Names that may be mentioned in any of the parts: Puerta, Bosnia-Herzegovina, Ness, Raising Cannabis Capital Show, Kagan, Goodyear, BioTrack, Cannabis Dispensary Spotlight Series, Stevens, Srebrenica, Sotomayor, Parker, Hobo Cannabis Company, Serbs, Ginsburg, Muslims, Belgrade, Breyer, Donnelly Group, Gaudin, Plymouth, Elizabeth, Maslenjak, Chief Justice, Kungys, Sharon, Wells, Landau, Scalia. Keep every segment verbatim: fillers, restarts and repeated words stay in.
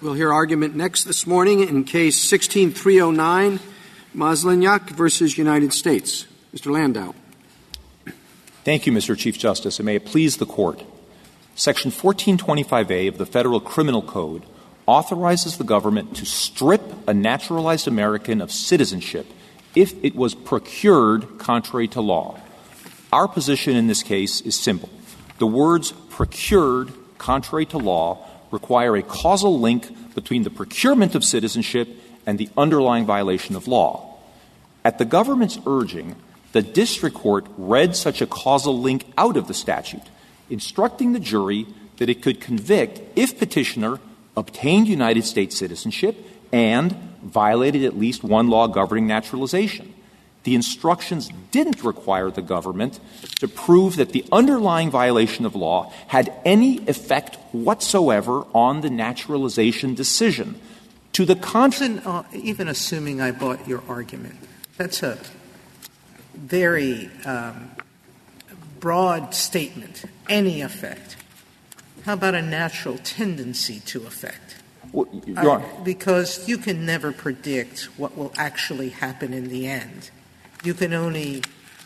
We'll hear argument next this morning in Case sixteen three oh nine, Maslenjak versus United States. Mister Landau. Thank you, Mister Chief Justice, and may it please the Court. Section fourteen twenty-five A of the Federal Criminal Code authorizes the government to strip a naturalized American of citizenship if it was procured contrary to law. Our position in this case is simple. The words procured contrary to law require a causal link between the procurement of citizenship and the underlying violation of law. At the government's urging, the district court read such a causal link out of the statute, instructing the jury that it could convict if petitioner obtained United States citizenship and violated at least one law governing naturalization. The instructions didn't require the government to prove that the underlying violation of law had any effect whatsoever on the naturalization decision. To the contrary, even, uh, even assuming I bought your argument, that's a very um, broad statement. Any effect. How about a natural tendency to affect? Well, Your Honor, uh, because you can never predict what will actually happen in the end. You can only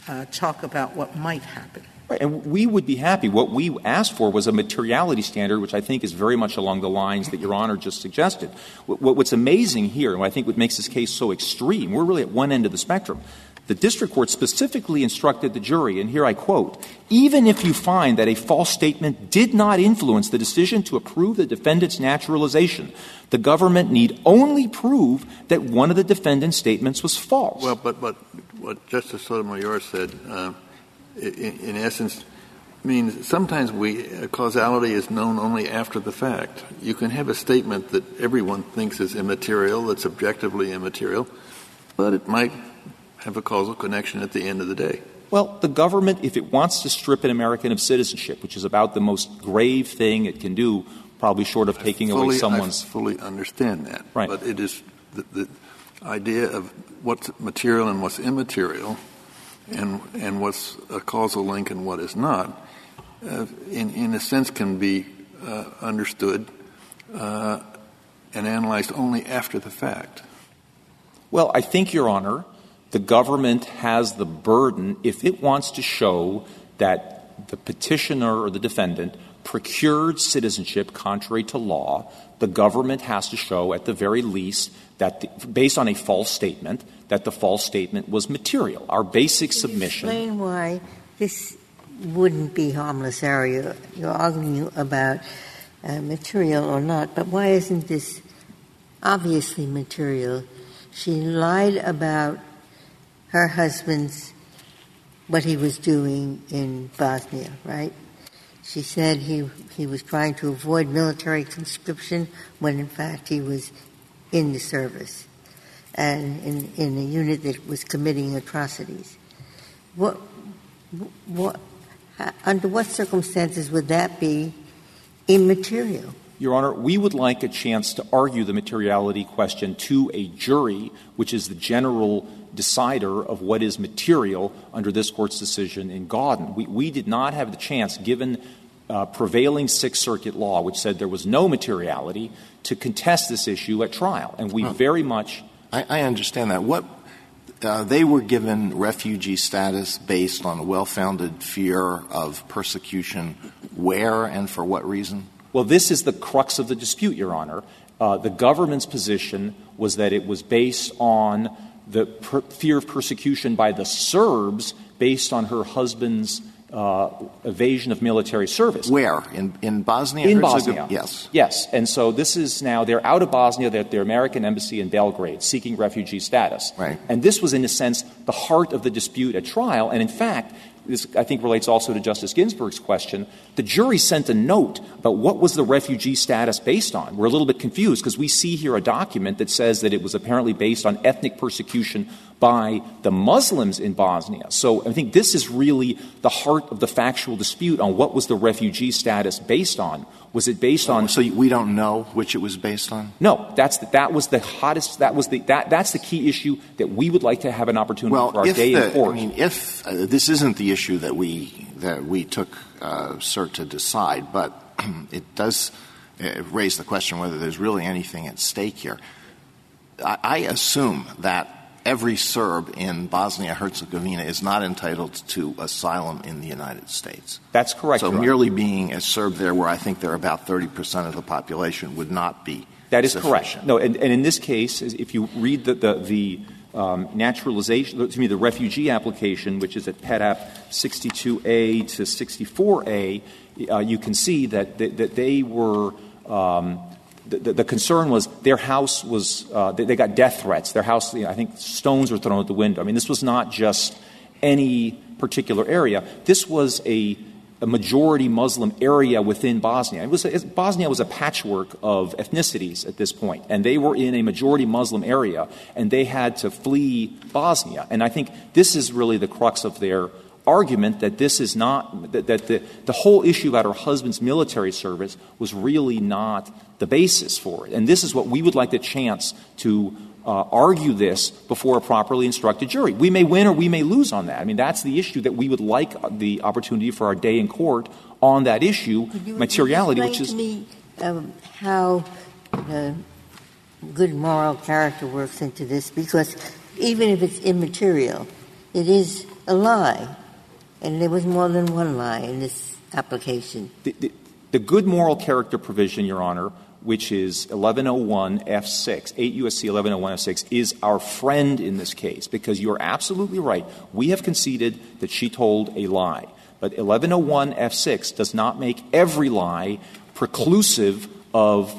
uh, talk about what might happen. Right, and we would be happy. What we asked for was a materiality standard, which I think is very much along the lines that Your Honor just suggested. What, what's amazing here, and I think what makes this case so extreme, we're really at one end of the spectrum. The district court specifically instructed the jury, and here I quote, even if you find that a false statement did not influence the decision to approve the defendant's naturalization, the government need only prove that one of the defendant's statements was false. Well, but, but what Justice Sotomayor said, uh, in, in essence, means sometimes we uh, causality is known only after the fact. You can have a statement that everyone thinks is immaterial, that's objectively immaterial, but it might have a causal connection at the end of the day. Well, the government, if it wants to strip an American of citizenship, which is about the most grave thing it can do, probably short of taking fully, away someone's... I fully understand that. Right. But it is the, the idea of what's material and what's immaterial and and what's a causal link and what is not, uh, in, in a sense can be uh, understood uh, and analyzed only after the fact. Well, I think, Your Honor, the government has the burden, if it wants to show that the petitioner or the defendant procured citizenship contrary to law, the government has to show at the very least that, the, based on a false statement, that the false statement was material. Our basic submission — Can you explain why this wouldn't be harmless error? You're, you're arguing about uh, material or not, but why isn't this obviously material? She lied about her husband's, what he was doing in Bosnia, right? She said he he was trying to avoid military conscription when, in fact, he was in the service and in, in a unit that was committing atrocities. What, what, under what circumstances would that be immaterial? Your Honor, we would like a chance to argue the materiality question to a jury, which is the general decider of what is material under this Court's decision in Gaudin. We, we did not have the chance, given uh, prevailing Sixth Circuit law, which said there was no materiality, to contest this issue at trial. And we oh, very much — I understand that. What uh, — they were given refugee status based on a well-founded fear of persecution. Where and for what reason? Well, this is the crux of the dispute, Your Honor. Uh, the government's position was that it was based on the per- fear of persecution by the Serbs based on her husband's uh, evasion of military service. Where? In, in Bosnia? In Bosnia. Yes. Yes. And so this is now — they're out of Bosnia. They're at their American embassy in Belgrade seeking refugee status. Right. And this was, in a sense, the heart of the dispute at trial. And, in fact, this, I think, relates also to Justice Ginsburg's question. The jury sent a note about what was the refugee status based on. We're a little bit confused because we see here a document that says that it was apparently based on ethnic persecution by the Muslims in Bosnia. So I think this is really the heart of the factual dispute on what was the refugee status based on. Was it based on — So we don't know which it was based on? No. That's the, that was the hottest — that was the that that's the key issue that we would like to have an opportunity well, for our day in court. I mean, if uh, this isn't the issue that we that we took uh, cert to decide, but it does raise the question whether there's really anything at stake here. I, I assume that every Serb in Bosnia-Herzegovina is not entitled to asylum in the United States. That's correct. So merely being a Serb there, where I think there are about thirty percent of the population, would not be That is sufficient. Correct. No, and, and in this case, if you read the, the, the um, naturalization, excuse me, the refugee application, which is at P E D A P sixty-two A to sixty-four A, uh, you can see that, that, that they were um, – The, the concern was their house was uh, – they, they got death threats. Their house you – know, I think stones were thrown out the window. I mean, this was not just any particular area. This was a, a majority Muslim area within Bosnia. It was a, it, Bosnia was a patchwork of ethnicities at this point, and they were in a majority Muslim area, and they had to flee Bosnia. And I think this is really the crux of their – argument that this is not that, that the the whole issue about her husband's military service was really not the basis for it, and this is what we would like the chance to uh, argue this before a properly instructed jury. We may win or we may lose on that. I mean, that's the issue that we would like the opportunity for our day in court on that issue. Could you materiality, which is to me, um, how uh, good moral character works into this, because even if it's immaterial, it is a lie. And there was more than one lie in this application. The, the, the good moral character provision, Your Honor, which is eleven oh one F six, eight U S C eleven oh one F six, is our friend in this case, because you are absolutely right. We have conceded that she told a lie. But eleven oh one F six does not make every lie preclusive of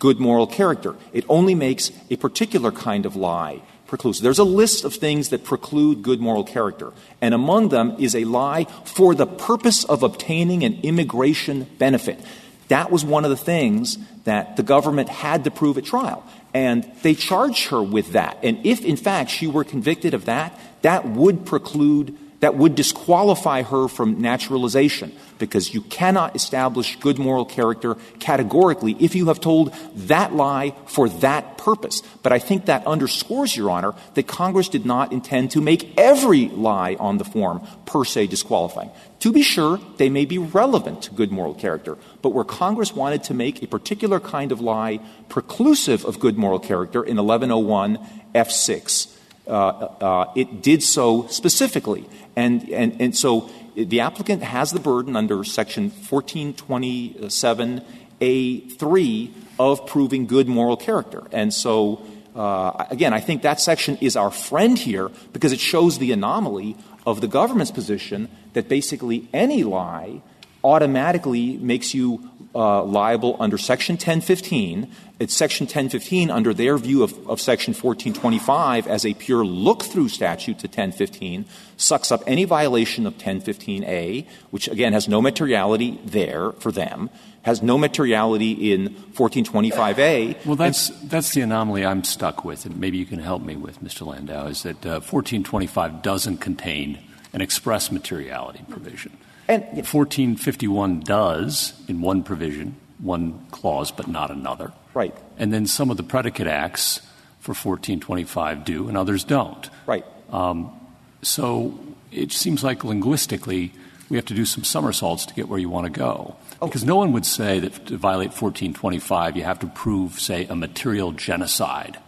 good moral character. It only makes a particular kind of lie preclusive. There's a list of things that preclude good moral character, and among them is a lie for the purpose of obtaining an immigration benefit. That was one of the things that the government had to prove at trial, and they charged her with that. And if, in fact, she were convicted of that, that would preclude, that would disqualify her from naturalization, because you cannot establish good moral character categorically if you have told that lie for that purpose. But I think that underscores, Your Honor, that Congress did not intend to make every lie on the form per se disqualifying. To be sure, they may be relevant to good moral character, but where Congress wanted to make a particular kind of lie preclusive of good moral character in eleven oh one F six, uh, uh, it did so specifically. And, and, and so the applicant has the burden under Section fourteen twenty-seven A three of proving good moral character. And so, uh, again, I think that section is our friend here because it shows the anomaly of the government's position that basically any lie automatically makes you uh, liable under Section ten fifteen. It's Section ten fifteen under their view of, of Section fourteen twenty-five as a pure look-through statute to ten fifteen, sucks up any violation of ten fifteen A, which, again, has no materiality there for them, has no materiality in fourteen twenty-five A. Well, that's, that's the anomaly I'm stuck with, and maybe you can help me with, Mister Landau, is that uh, fourteen twenty-five doesn't contain an express materiality provision. And yeah. fourteen fifty-one does in one provision, one clause, but not another. Right. And then some of the predicate acts for fourteen twenty-five do and others don't. Right. Um, so it seems like linguistically we have to do some somersaults to get where you want to go. Oh. Because no one would say that to violate fourteen twenty-five you have to prove, say, a material genocide.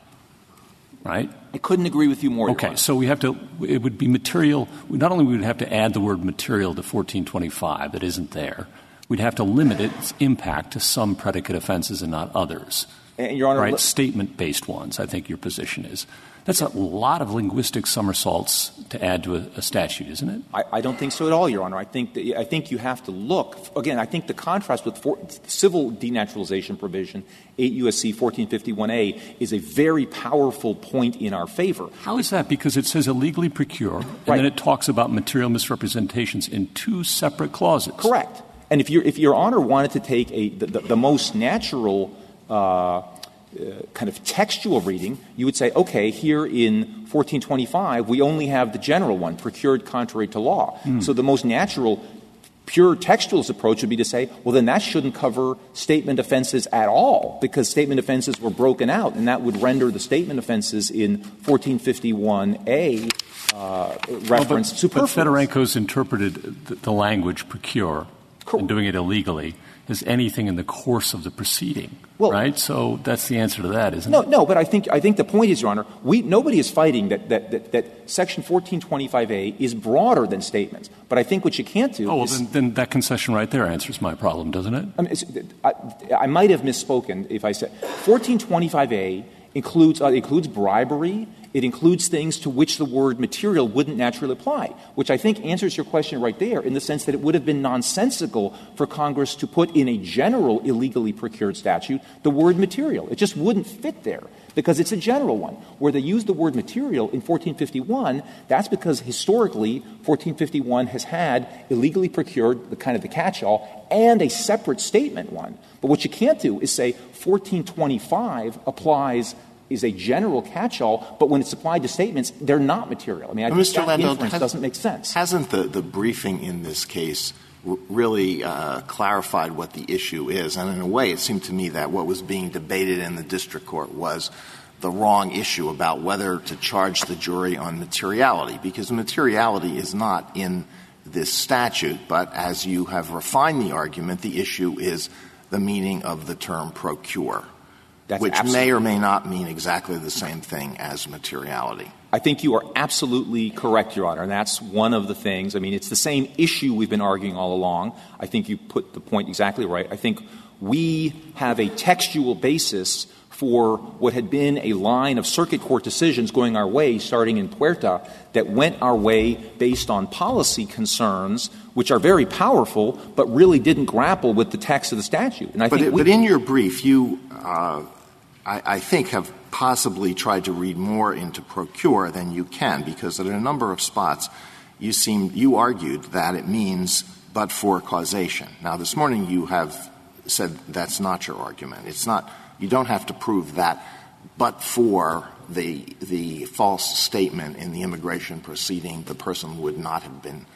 Right? I couldn't agree with you more. Okay. So we have to – it would be material – not only would we have to add the word material to fourteen twenty-five that isn't there, we'd have to limit its impact to some predicate offenses and not others. And Your Honor, right? Li- Statement-based ones, I think your position is. That's a lot of linguistic somersaults to add to a, a statute, isn't it? I, I don't think so at all, Your Honor. I think that, I think you have to look – again, I think the contrast with for, civil denaturalization provision, eight U S C fourteen fifty-one A, is a very powerful point in our favor. How is that? Because it says illegally procure, and right. then it talks about material misrepresentations in two separate clauses. Correct. And if, you're, if Your Honor wanted to take a, the, the, the most natural uh, uh, kind of textual reading, you would say, okay, here in fourteen twenty-five, we only have the general one, procured contrary to law. Mm. So the most natural, pure textualist approach would be to say, well, then that shouldn't cover statement offenses at all, because statement offenses were broken out, and that would render the statement offenses in fourteen fifty-one A uh, reference well, but, superfluous. But Fedorenko's interpreted the, the language procure. Cool. And doing it illegally is anything in the course of the proceeding, well, right? So that's the answer to that, isn't no, it? No, no, but I think I think the point is, Your Honor, we nobody is fighting that that, that, that Section fourteen twenty-five A is broader than statements. But I think what you can't do oh, well, is... Oh, then, then that concession right there answers my problem, doesn't it? I, mean, it's, I, I might have misspoken if I said fourteen twenty-five A includes uh, includes bribery. It includes things to which the word material wouldn't naturally apply, which I think answers your question right there in the sense that it would have been nonsensical for Congress to put in a general illegally procured statute the word material. It just wouldn't fit there because it's a general one. Where they used the word material in fourteen fifty-one, that's because historically fourteen fifty-one has had illegally procured, the kind of the catch-all, and a separate statement one. But what you can't do is say fourteen twenty-five applies is a general catch-all, but when it's applied to statements, they're not material. I mean, I just, that Landau, inference has, doesn't make sense. Hasn't the, the briefing in this case r- really uh, clarified what the issue is? And in a way, it seemed to me that what was being debated in the district court was the wrong issue about whether to charge the jury on materiality, because materiality is not in this statute, but as you have refined the argument, the issue is the meaning of the term procure. That's which may or may not mean exactly the same thing as materiality. I think you are absolutely correct, Your Honor, and that's one of the things. I mean, it's the same issue we've been arguing all along. I think you put the point exactly right. I think we have a textual basis for what had been a line of circuit court decisions going our way, starting in Puerta, that went our way based on policy concerns, which are very powerful, but really didn't grapple with the text of the statute. And I but, think it, we, but in your brief, you uh, I, I think have possibly tried to read more into procure than you can, because at a number of spots you seemed you argued that it means but for causation. Now this morning you have said that's not your argument. It's not. You don't have to prove that but for the the false statement in the immigration proceeding, the person would not have been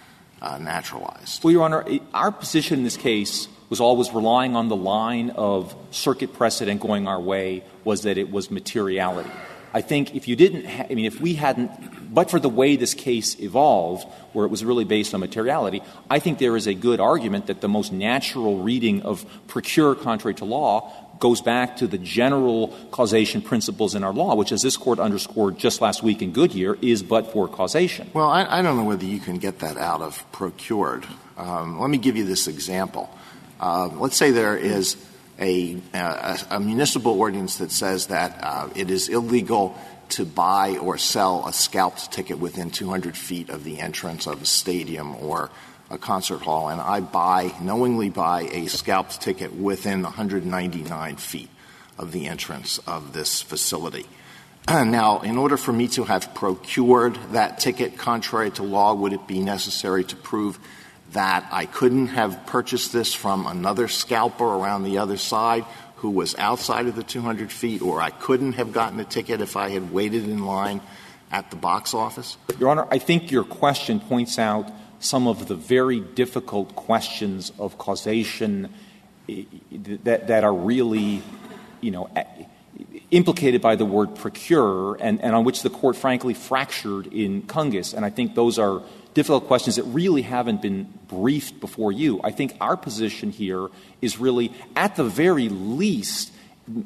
uh, naturalized. Well, Your Honor, our position in this case was always relying on the line of circuit precedent going our way was that it was materiality. I think if you didn't ha- – I mean, if we hadn't – but for the way this case evolved, where it was really based on materiality, I think there is a good argument that the most natural reading of procure contrary to law goes back to the general causation principles in our law, which, as this Court underscored just last week in Goodyear, is but for causation. Well, I, I don't know whether you can get that out of procured. Um, let me give you this example. Uh, let's say there is a, a, a municipal ordinance that says that uh, it is illegal to buy or sell a scalped ticket within two hundred feet of the entrance of a stadium or a concert hall, and I buy, knowingly buy a scalped ticket within one hundred ninety-nine feet of the entrance of this facility. Now, in order for me to have procured that ticket contrary to law, would it be necessary to prove that I couldn't have purchased this from another scalper around the other side who was outside of the two hundred feet, or I couldn't have gotten a ticket if I had waited in line at the box office? Your Honor, I think your question points out some of the very difficult questions of causation that, that are really, you know, implicated by the word procure and, and on which the Court, frankly, fractured in Kungys. And I think those are difficult questions that really haven't been briefed before you. I think our position here is really, at the very least,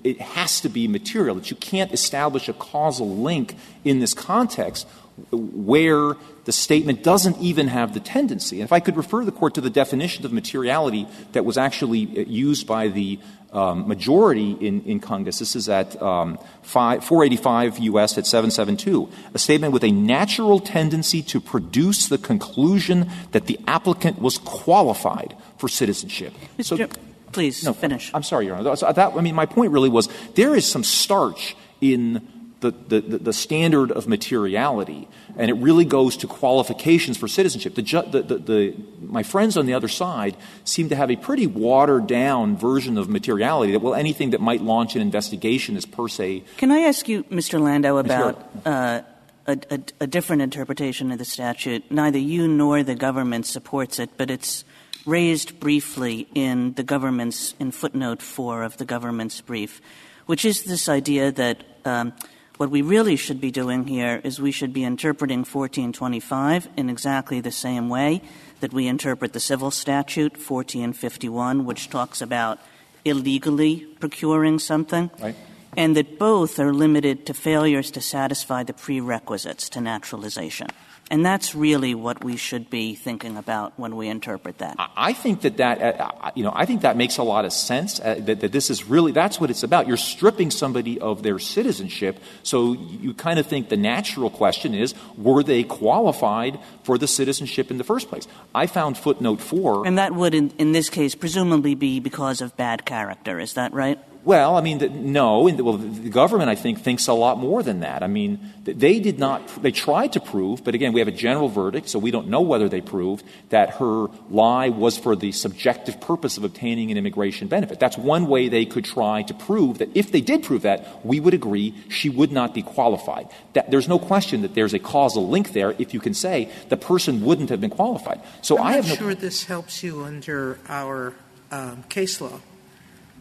it has to be material, that you can't establish a causal link in this context where the statement doesn't even have the tendency. And if I could refer the Court to the definition of materiality that was actually used by the um, majority in, in Congress. This is at um, four eighty-five U S at seven seventy-two. A statement with a natural tendency to produce the conclusion that the applicant was qualified for citizenship. Mister So, Jim, please no, finish. I'm sorry, Your Honor. So that, I mean, my point really was there is some starch in The, the, the standard of materiality, and it really goes to qualifications for citizenship. The, ju- the, the, the, my friends on the other side seem to have a pretty watered-down version of materiality that, well, anything that might launch an investigation is per se. Can I ask you, Mister Landau, about uh, a, a, a different interpretation of the statute? Neither you nor the government supports it, but it's raised briefly in the government's, in footnote four of the government's brief, which is this idea that um, what we really should be doing here is we should be interpreting fourteen twenty-five in exactly the same way that we interpret the civil statute, fourteen fifty-one, which talks about illegally procuring something, right, and that both are limited to failures to satisfy the prerequisites to naturalization. And that's really what we should be thinking about when we interpret that. I think that that, you know, I think that makes a lot of sense, uh, that, that this is really, that's what it's about. You're stripping somebody of their citizenship, so you kind of think the natural question is, were they qualified for the citizenship in the first place? I found footnote four. And that would, in, in this case, presumably be because of bad character. Is that right? Well, I mean, the, no. In the, well, the government, I think, thinks a lot more than that. I mean, they did not – they tried to prove, but again, we have a general verdict, so we don't know whether they proved that her lie was for the subjective purpose of obtaining an immigration benefit. That's one way they could try to prove that. If they did prove that, we would agree she would not be qualified. That, there's no question that there's a causal link there if you can say the person wouldn't have been qualified. So I'm I have not sure no, this helps you under our um, case law.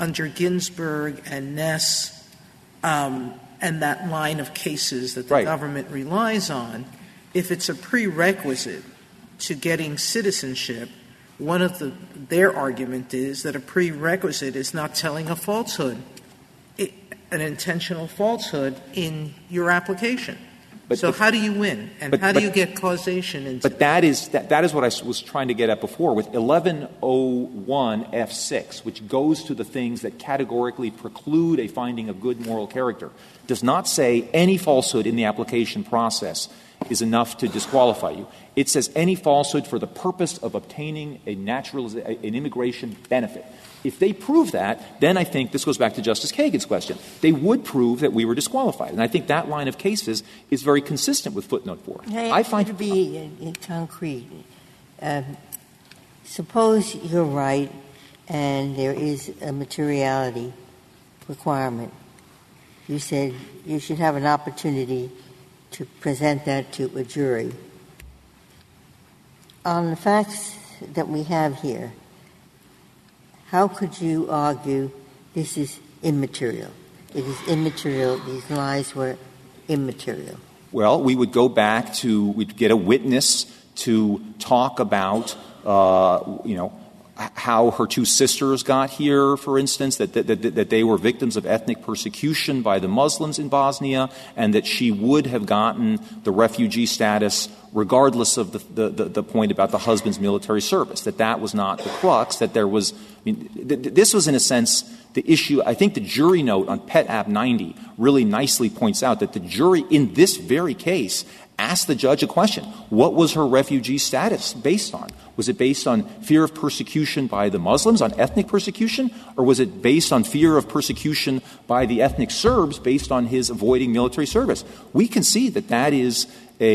Under Ginsburg and Ness um, and that line of cases that the right. government relies on, if it's a prerequisite to getting citizenship, one of the their argument is that a prerequisite is not telling a falsehood, it, an intentional falsehood in your application. But, so but, how do you win, and but, how do but, you get causation? Into but that is that, that is what I was trying to get at before with eleven oh one F six, which goes to the things that categorically preclude a finding of good moral character. Does not say any falsehood in the application process is enough to disqualify you. It says any falsehood for the purpose of obtaining a naturalization, an immigration benefit. If they prove that, then I think this goes back to Justice Kagan's question. They would prove that we were disqualified. And I think that line of cases is very consistent with footnote four. Now, I find to be in, in concrete. Um, suppose you're right and there is a materiality requirement. You said you should have an opportunity to present that to a jury. On the facts that we have here, how could you argue this is immaterial? It is immaterial. These lies were immaterial. Well, we would go back to – we'd get a witness to talk about, uh, you know, how her two sisters got here, for instance, that, that, that, that they were victims of ethnic persecution by the Muslims in Bosnia, and that she would have gotten the refugee status regardless of the, the, the point about the husband's military service, that that was not the crux, that there was – I mean, th- th- this was, in a sense, the issue – I think the jury note on Pet App ninety really nicely points out that the jury in this very case – ask the judge a question. What was her refugee status based on? Was it based on fear of persecution by the Muslims, on ethnic persecution? Or was it based on fear of persecution by the ethnic Serbs based on his avoiding military service? We can see that that is a, a,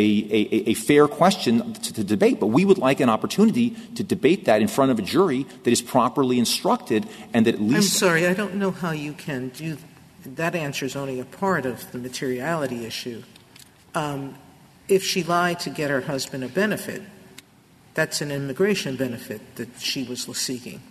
a fair question to, to debate, but we would like an opportunity to debate that in front of a jury that is properly instructed and that at least — I'm sorry. I don't know how you can do — that answer is only a part of the materiality issue. Um, If she lied to get her husband a benefit, that's an immigration benefit that she was seeking.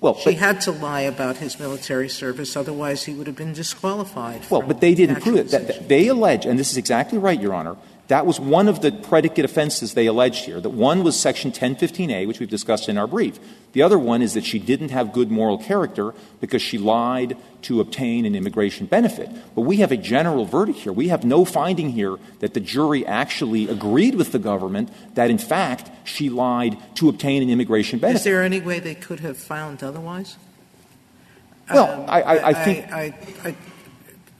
Well, she had to lie about his military service, otherwise he would have been disqualified. Well, but they didn't prove it. That, that they allege, and this is exactly right, Your Honor, that was one of the predicate offenses they alleged here. That one was Section ten fifteen A, which we've discussed in our brief. The other one is that she didn't have good moral character because she lied to obtain an immigration benefit. But we have a general verdict here. We have no finding here that the jury actually agreed with the government that, in fact, she lied to obtain an immigration benefit. Is there any way they could have found otherwise? Well, um, I, I, I think I, – I, I,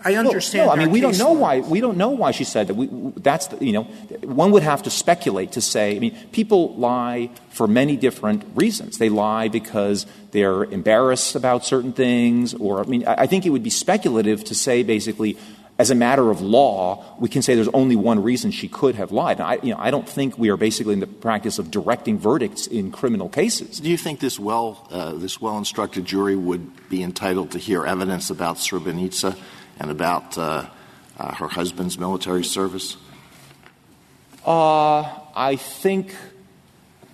I understand. Well, no, I mean, we don't know why. We don't know why she said that. We, that's the, you know, one would have to speculate to say. I mean, people lie for many different reasons. They lie because they're embarrassed about certain things, or I mean, I, I think it would be speculative to say basically, as a matter of law, we can say there's only one reason she could have lied. And I, you know, I don't think we are basically in the practice of directing verdicts in criminal cases. Do you think this well, uh, this well-instructed jury would be entitled to hear evidence about Srebrenica and about uh, uh, her husband's military service? Uh, I think,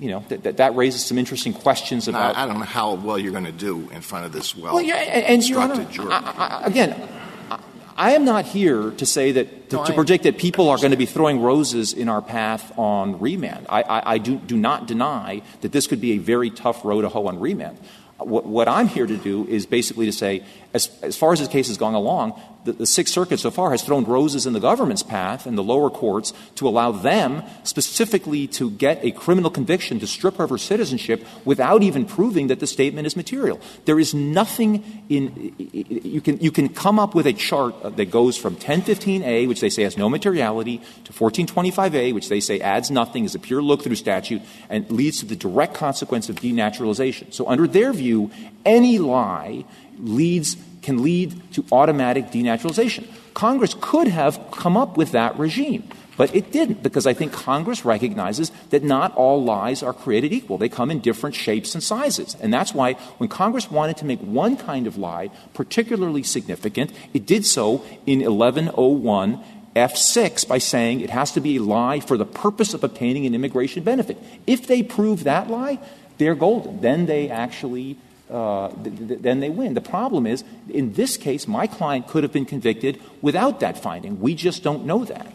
you know, th- th- that raises some interesting questions about — I, I don't know how well you're going to do in front of this well-instructed well, yeah, and, and, jury. I, I, again, I, I am not here to say that, to, no, to project that people are going to be throwing roses in our path on remand. I, I, I do, do not deny that this could be a very tough row to hoe on remand. What, what I'm here to do is basically to say, as, as far as this case has gone along, the, the Sixth Circuit so far has thrown roses in the government's path and the lower courts to allow them specifically to get a criminal conviction to strip her of her citizenship without even proving that the statement is material. There is nothing in you can you can come up with a chart that goes from ten fifteen A, which they say has no materiality, to fourteen twenty-five A, which they say adds nothing, is a pure look-through statute, and leads to the direct consequence of denaturalization. So under their view, any lie leads can lead to automatic denaturalization. Congress could have come up with that regime, but it didn't, because I think Congress recognizes that not all lies are created equal. They come in different shapes and sizes. And that's why when Congress wanted to make one kind of lie particularly significant, it did so in eleven oh one F six by saying it has to be a lie for the purpose of obtaining an immigration benefit. If they prove that lie, they're golden. Then they actually Uh, th- th- then they win. The problem is, in this case, my client could have been convicted without that finding. We just don't know that.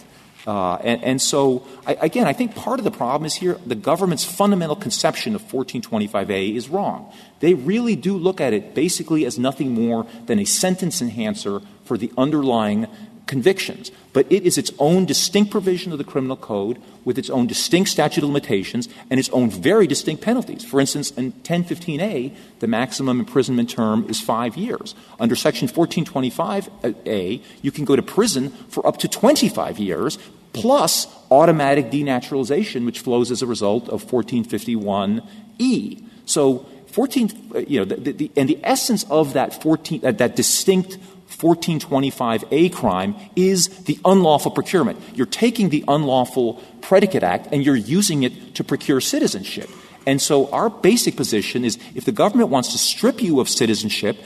Uh, and, and so, I, again, I think part of the problem is here the government's fundamental conception of fourteen twenty-five A is wrong. They really do look at it basically as nothing more than a sentence enhancer for the underlying convictions. But it is its own distinct provision of the criminal code with its own distinct statute of limitations and its own very distinct penalties. For instance, in ten fifteen A, the maximum imprisonment term is five years. Under Section fourteen twenty-five A, you can go to prison for up to twenty-five years plus automatic denaturalization, which flows as a result of fourteen fifty-one E. So fourteen, you know, the, the, and the essence of that fourteen, uh, that distinct fourteen twenty-five A crime is the unlawful procurement. You're taking the unlawful predicate act and you're using it to procure citizenship. And so our basic position is if the government wants to strip you of citizenship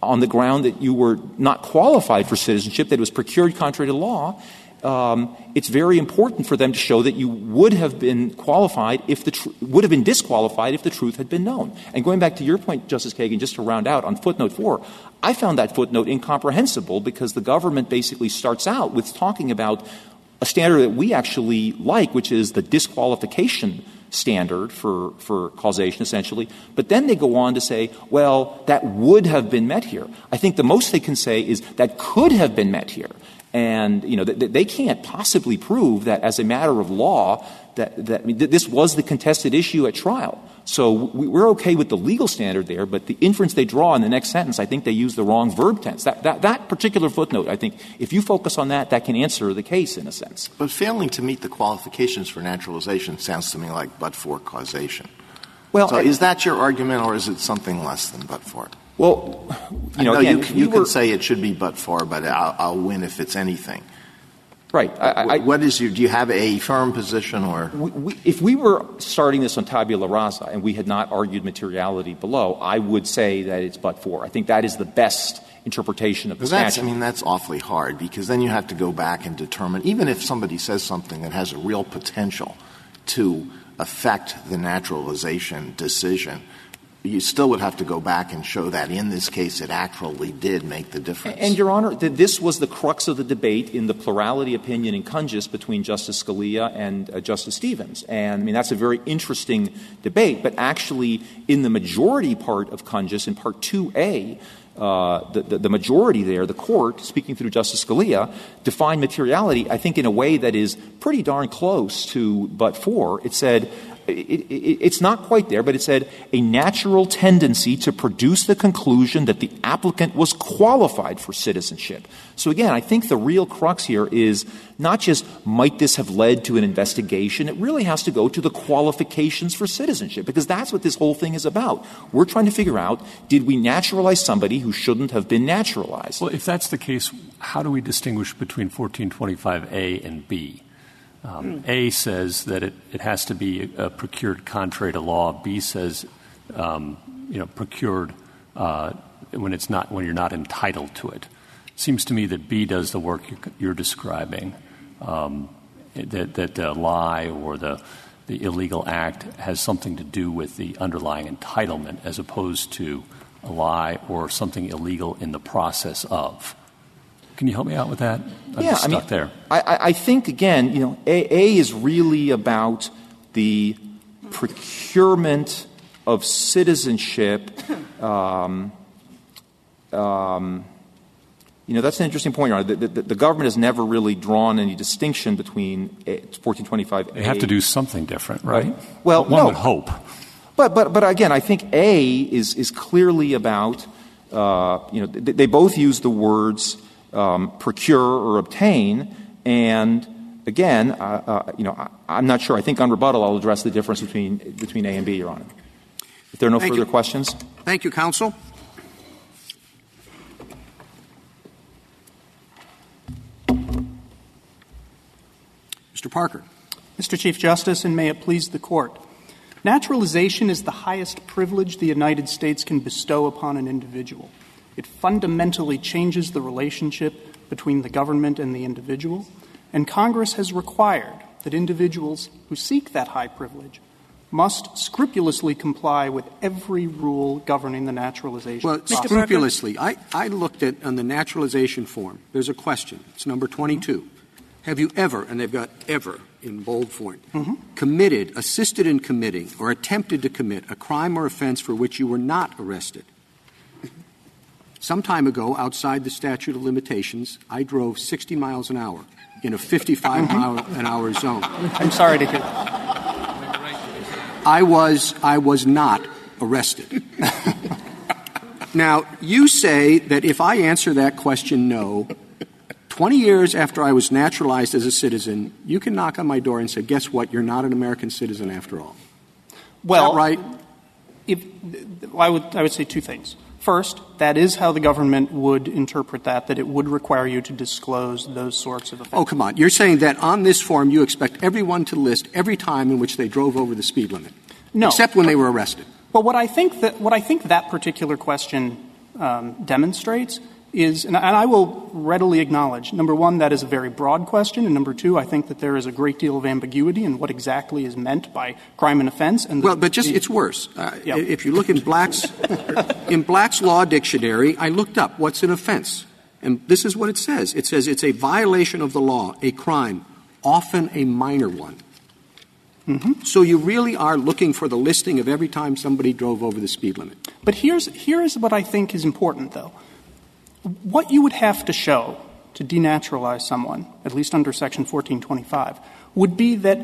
on the ground that you were not qualified for citizenship, that it was procured contrary to law, um, it's very important for them to show that you would have been qualified if the tr- would have been disqualified if the truth had been known. And going back to your point, Justice Kagan, just to round out on footnote four, I found that footnote incomprehensible because the government basically starts out with talking about a standard that we actually like, which is the disqualification standard for, for causation, essentially. But then they go on to say, well, that would have been met here. I think the most they can say is that could have been met here. And, you know, th- they can't possibly prove that as a matter of law that, that I mean, th- this was the contested issue at trial. So we're okay with the legal standard there, but the inference they draw in the next sentence, I think they use the wrong verb tense. That, that, that particular footnote, I think, if you focus on that, that can answer the case in a sense. But failing to meet the qualifications for naturalization sounds to me like but-for causation. Well, so I, is that your argument, or is it something less than but-for? Well, you know, I know again, you, can, you we were, could say it should be but-for, but I'll, I'll win if it's anything. Right. I, I, what is your – do you have a firm position or – we, if we were starting this on tabula rasa and we had not argued materiality below, I would say that it's but for. I think that is the best interpretation of the statute. I mean, that's awfully hard because then you have to go back and determine – even if somebody says something that has a real potential to affect the naturalization decision – you still would have to go back and show that in this case it actually did make the difference. And, Your Honor, th- this was the crux of the debate in the plurality opinion in Kungys between Justice Scalia and uh, Justice Stevens. And, I mean, that's a very interesting debate. But actually, in the majority part of Kungys, in Part two A, Uh, the, the, the majority there, the court, speaking through Justice Scalia, defined materiality, I think, in a way that is pretty darn close to but for. It said, it, it, it's not quite there, but it said, a natural tendency to produce the conclusion that the applicant was qualified for citizenship. So again, I think the real crux here is not just might this have led to an investigation, it really has to go to the qualifications for citizenship, because that's what this whole thing is about. We're trying to figure out, did we naturalize somebody who shouldn't have been naturalized? Well, if that's the case, how do we distinguish between fourteen twenty-five A and B? Um, A says that it, it has to be uh, procured contrary to law. B says, um, you know, procured uh, when it's not when you're not entitled to it. Seems to me that B does the work you're, you're describing. Um, that, that the lie or the the illegal act has something to do with the underlying entitlement, as opposed to a lie or something illegal in the process of. Can you help me out with that? I'm yeah, stuck I mean, there. I, I think, again, you know, A A is really about the procurement of citizenship. Um, um, you know, that's an interesting point, Your Honor. The, the, the government has never really drawn any distinction between fourteen twenty-five A. They have to do something different, right? right? Well, One no. would hope. But, but, but again, I think A is, is clearly about, uh, you know, they, they both use the words um, procure or obtain. And again, uh, uh, you know, I, I'm not sure. I think on rebuttal I'll address the difference between, between A and B, Your Honor. If there are no Thank further you. questions. Thank you, counsel. Mister Parker. Mister Chief Justice, and may it please the Court. Naturalization is the highest privilege the United States can bestow upon an individual. It fundamentally changes the relationship between the government and the individual, and Congress has required that individuals who seek that high privilege must scrupulously comply with every rule governing the naturalization well, process. Well, scrupulously. I, I looked at, on the naturalization form, there's a question. It's number twenty-two. Mm-hmm. Have you ever, and they've got ever in bold font, mm-hmm. committed, assisted in committing, or attempted to commit a crime or offense for which you were not arrested? Some time ago, outside the statute of limitations, I drove sixty miles an hour in a fifty-five mile an hour zone. I'm sorry to hear that. I was, I was not arrested. Now, you say that if I answer that question no, twenty years after I was naturalized as a citizen, you can knock on my door and say, guess what, you're not an American citizen after all. Well, right? If, I would, I would say two things. First, that is how the government would interpret that, that it would require you to disclose those sorts of offenses. Oh, come on. You're saying that on this form you expect everyone to list every time in which they drove over the speed limit. No. Except when they were arrested. Well, what I think that, what I think that particular question um, demonstrates is, and I will readily acknowledge, number one, that is a very broad question, and number two, I think that there is a great deal of ambiguity in what exactly is meant by crime and offense. And the, well, but just the, it's worse. Uh, yeah. If you look in Black's in Black's Law Dictionary, I looked up what's an offense, and this is what it says. It says it's a violation of the law, a crime, often a minor one. Mm-hmm. So you really are looking for the listing of every time somebody drove over the speed limit. But here's here is what I think is important, though. What you would have to show to denaturalize someone, at least under Section fourteen twenty-five, would be that,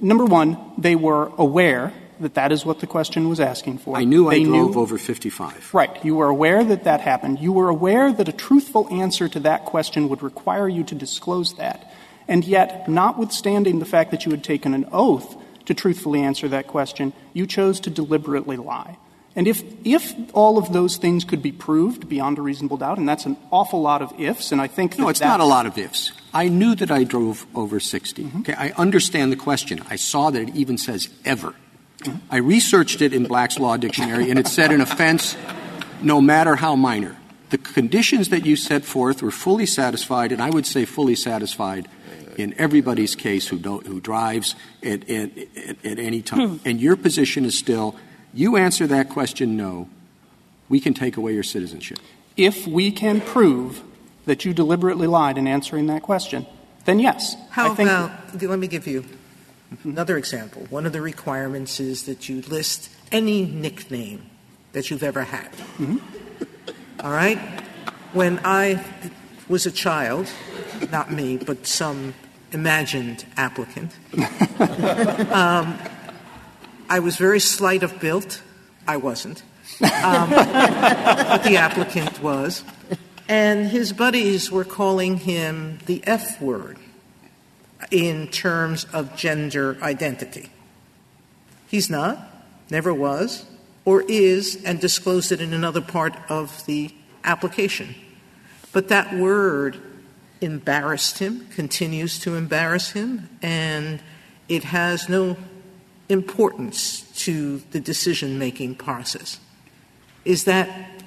number one, they were aware that that is what the question was asking for. I knew they I drove knew, over fifty-five. Right. You were aware that that happened. You were aware that a truthful answer to that question would require you to disclose that. And yet, notwithstanding the fact that you had taken an oath to truthfully answer that question, you chose to deliberately lie. And if if all of those things could be proved beyond a reasonable doubt, and that's an awful lot of ifs, and I think no, that it's not a lot of ifs. I knew that I drove over sixty. Mm-hmm. Okay, I understand the question. I saw that it even says ever. Mm-hmm. I researched it in Black's Law Dictionary, and it said an offense, no matter how minor. The conditions that you set forth were fully satisfied, and I would say fully satisfied in everybody's case who don't, who drives at at, at, at any time. Mm-hmm. And your position is still. You answer that question, no, we can take away your citizenship. If we can prove that you deliberately lied in answering that question, then yes. How I think about, let me give you another example. One of the requirements is that you list any nickname that you've ever had. Mm-hmm. All right? When I was a child, not me, but some imagined applicant, um, I was very slight of build. I wasn't. Um, but the applicant was. And his buddies were calling him the F word in terms of gender identity. He's not, never was, or is, and disclosed it in another part of the application. But that word embarrassed him, continues to embarrass him, and it has no importance to the decision-making process. Is that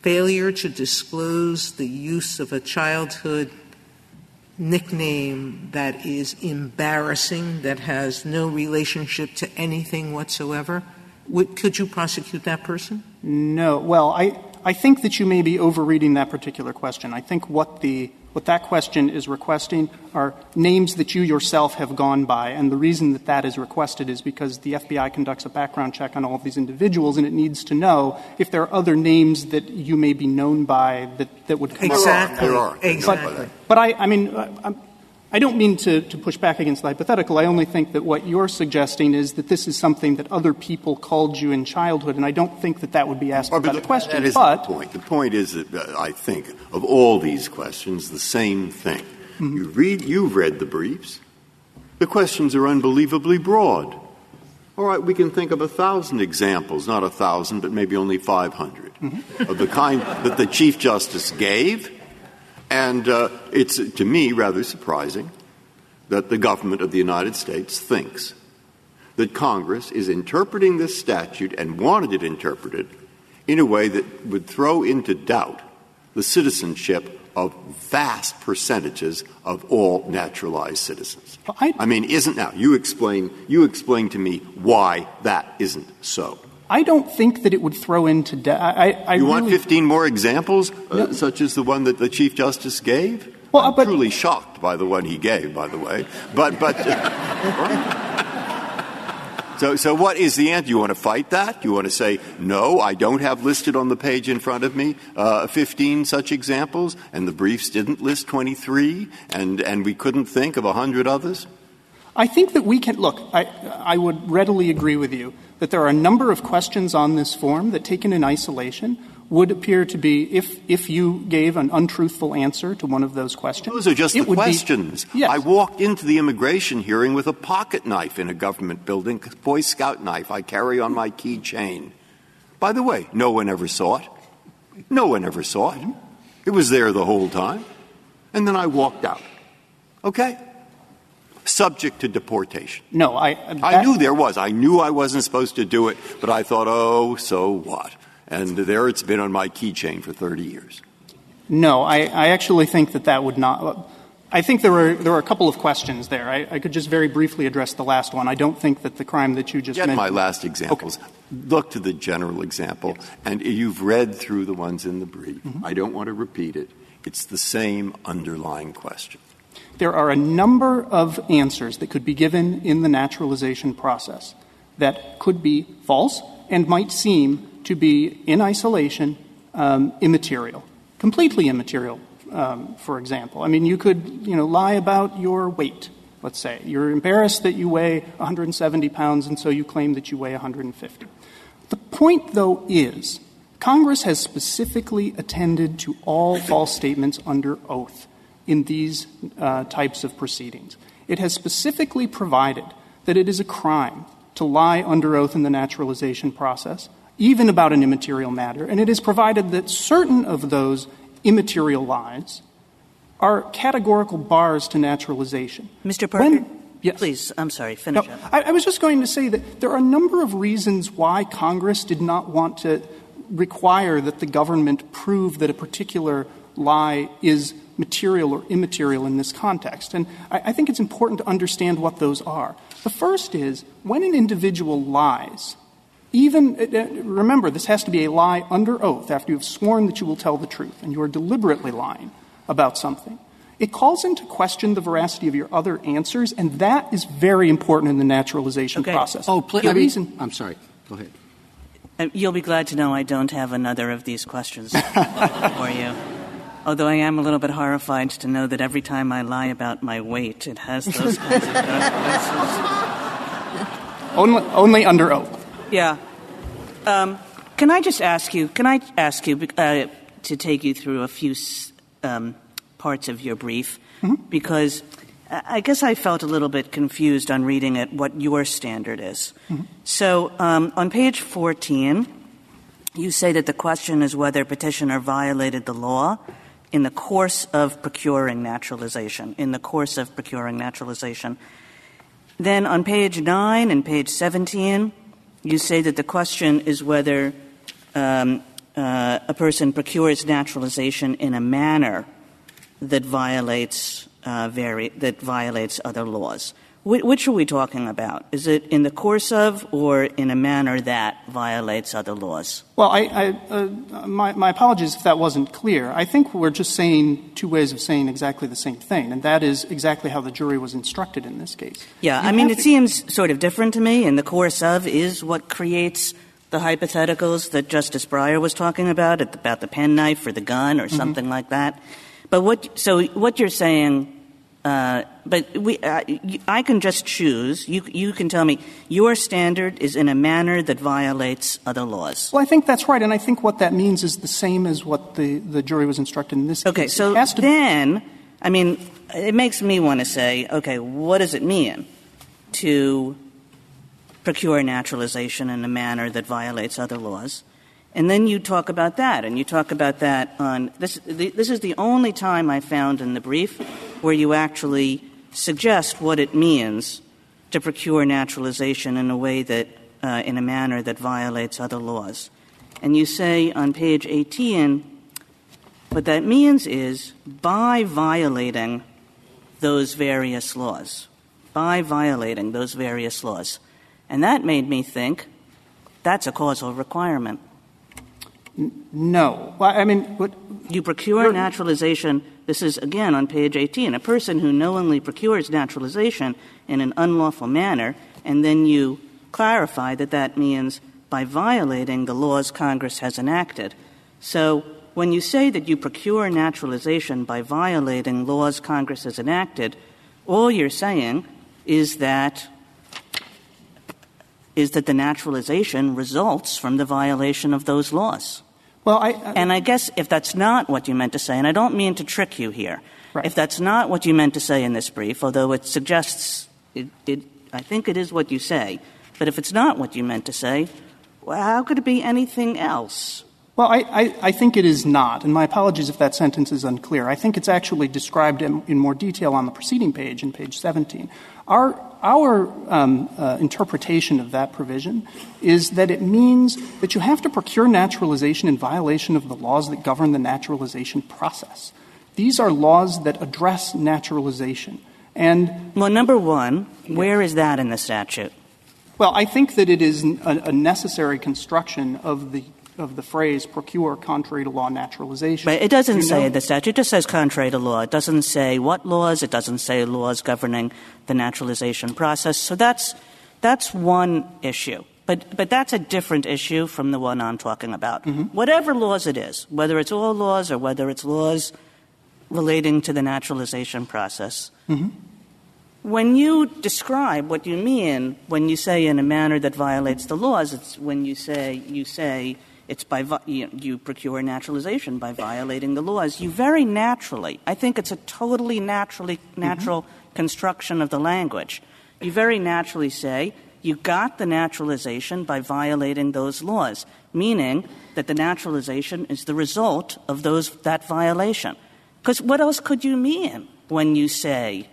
failure to disclose the use of a childhood nickname that is embarrassing, that has no relationship to anything whatsoever? Would, could you prosecute that person? No. Well, I, I think that you may be overreading that particular question. I think what the what that question is requesting are names that you yourself have gone by, and the reason that that is requested is because the F B I conducts a background check on all of these individuals, and it needs to know if there are other names that you may be known by that, that would come exactly. along. There are. Exactly. But, but I, I mean, I, I don't mean to, to push back against the hypothetical. I only think that what you're suggesting is that this is something that other people called you in childhood, and I don't think that that would be asked well, about the question. That is but, the point. The point is that uh, I think of all these questions, the same thing. Mm-hmm. You read, you've read the briefs. The questions are unbelievably broad. All right, we can think of a thousand examples, not a thousand, but maybe only five hundred, mm-hmm. of the kind that the Chief Justice gave. And uh, it's, to me, rather surprising that the government of the United States thinks that Congress is interpreting this statute and wanted it interpreted in a way that would throw into doubt the citizenship of vast percentages of all naturalized citizens. I, I mean, isn't now? You explain, you explain to me why that isn't so. I don't think that it would throw into doubt. I, I you really want fifteen more examples, no. uh, such as the one that the Chief Justice gave? Well, I'm uh, but, truly shocked by the one he gave, by the way. But, but, uh, so, so what is the answer? You want to fight that? You want to say, no, I don't have listed on the page in front of me uh, fifteen such examples, and the briefs didn't list twenty-three, and, and we couldn't think of one hundred others? I think that we can – look, I, I would readily agree with you that there are a number of questions on this form that, taken in isolation, would appear to be if, if you gave an untruthful answer to one of those questions. Those are just the questions. Be, yes. I walked into the immigration hearing with a pocket knife in a government building, Boy Scout knife I carry on my keychain. By the way, no one ever saw it. No one ever saw it. It was there the whole time. And then I walked out. Okay? Subject to deportation. No, I... That, I knew there was. I knew I wasn't supposed to do it, but I thought, oh, so what? And there it's been on my keychain for thirty years. No, I, I actually think that that would not... I think there were there were a couple of questions there. I, I could just very briefly address the last one. I don't think that the crime that you just mentioned... Get my last examples. Okay. Look to the general example. Yes. And you've read through the ones in the brief. Mm-hmm. I don't want to repeat it. It's the same underlying question. There are a number of answers that could be given in the naturalization process that could be false and might seem to be, in isolation, um, immaterial, completely immaterial, um, for example. I mean, you could, you know, lie about your weight, let's say. You're embarrassed that you weigh one hundred seventy pounds, and so you claim that you weigh one hundred fifty. The point, though, is Congress has specifically attended to all false statements under oath in these uh, types of proceedings. It has specifically provided that it is a crime to lie under oath in the naturalization process, even about an immaterial matter, and it has provided that certain of those immaterial lies are categorical bars to naturalization. Mister Parker, when, yes. please, I'm sorry, finish no, up. I, I was just going to say that there are a number of reasons why Congress did not want to require that the government prove that a particular lie is material or immaterial in this context. And I, I think it's important to understand what those are. The first is, when an individual lies, even uh, – remember, this has to be a lie under oath after you have sworn that you will tell the truth and you are deliberately lying about something. It calls into question the veracity of your other answers, and that is very important in the naturalization okay. process. Oh, please. I mean, I'm sorry. Go ahead. Uh, you'll be glad to know I don't have another of these questions for you. Although I am a little bit horrified to know that every time I lie about my weight, it has those kinds of consequences. Only, only under oath. Yeah. Um, can I just ask you, can I ask you uh, to take you through a few um, parts of your brief? Mm-hmm. Because I guess I felt a little bit confused on reading it, what your standard is. Mm-hmm. So um, on page fourteen, you say that the question is whether petitioner violated the law in the course of procuring naturalization, in the course of procuring naturalization. Then on page nine and page seventeen, you say that the question is whether um, uh, a person procures naturalization in a manner that violates uh, vari- that violates other laws. Which are we talking about? Is it in the course of or in a manner that violates other laws? Well, I, I, uh, my, my apologies if that wasn't clear. I think we're just saying two ways of saying exactly the same thing, and that is exactly how the jury was instructed in this case. Yeah, you I mean, it to... seems sort of different to me. In the course of is what creates the hypotheticals that Justice Breyer was talking about, about the penknife or the gun or mm-hmm. something like that. But what, so what you're saying... Uh, but we, uh, I can just choose. You, you can tell me your standard is in a manner that violates other laws. Well, I think that's right, and I think what that means is the same as what the, the jury was instructed in this case. Okay, so then, I mean, it makes me want to say, okay, what does it mean to procure naturalization in a manner that violates other laws? And then you talk about that, and you talk about that on this. The, this is the only time I found in the brief where you actually suggest what it means to procure naturalization in a way that, uh, in a manner that violates other laws. And you say on page eighteen, what that means is by violating those various laws, by violating those various laws. And that made me think that's a causal requirement. No. Well, I mean, what, you procure naturalization. This is, again, on page eighteen. A person who knowingly procures naturalization in an unlawful manner, and then you clarify that that means by violating the laws Congress has enacted. So when you say that you procure naturalization by violating laws Congress has enacted, all you're saying is that is that the naturalization results from the violation of those laws. Well, I, I, and I guess if that's not what you meant to say, and I don't mean to trick you here, right. If that's not what you meant to say in this brief, although it suggests, it, it, I think it is what you say, but if it's not what you meant to say, well, how could it be anything else? Well, I, I, I think it is not, and my apologies if that sentence is unclear. I think it's actually described in, in more detail on the preceding page, in page seventeen. Our Our um, uh, interpretation of that provision is that it means that you have to procure naturalization in violation of the laws that govern the naturalization process. These are laws that address naturalization. And well, number one, where is that in the statute? Well, I think that it is a, a necessary construction of the of the phrase procure contrary to law naturalization. But it doesn't you say know? The statute. It just says contrary to law. It doesn't say what laws. It doesn't say laws governing the naturalization process. So that's that's one issue. But but that's a different issue from the one I'm talking about. Mm-hmm. Whatever laws it is, whether it's all laws or whether it's laws relating to the naturalization process, mm-hmm. when you describe what you mean when you say in a manner that violates the laws, it's when you say you say – It's by you, know, you procure naturalization by violating the laws. You very naturally, I think it's a totally naturally natural mm-hmm. construction of the language. You very naturally say you got the naturalization by violating those laws, meaning that the naturalization is the result of those that violation. Because what else could you mean when you say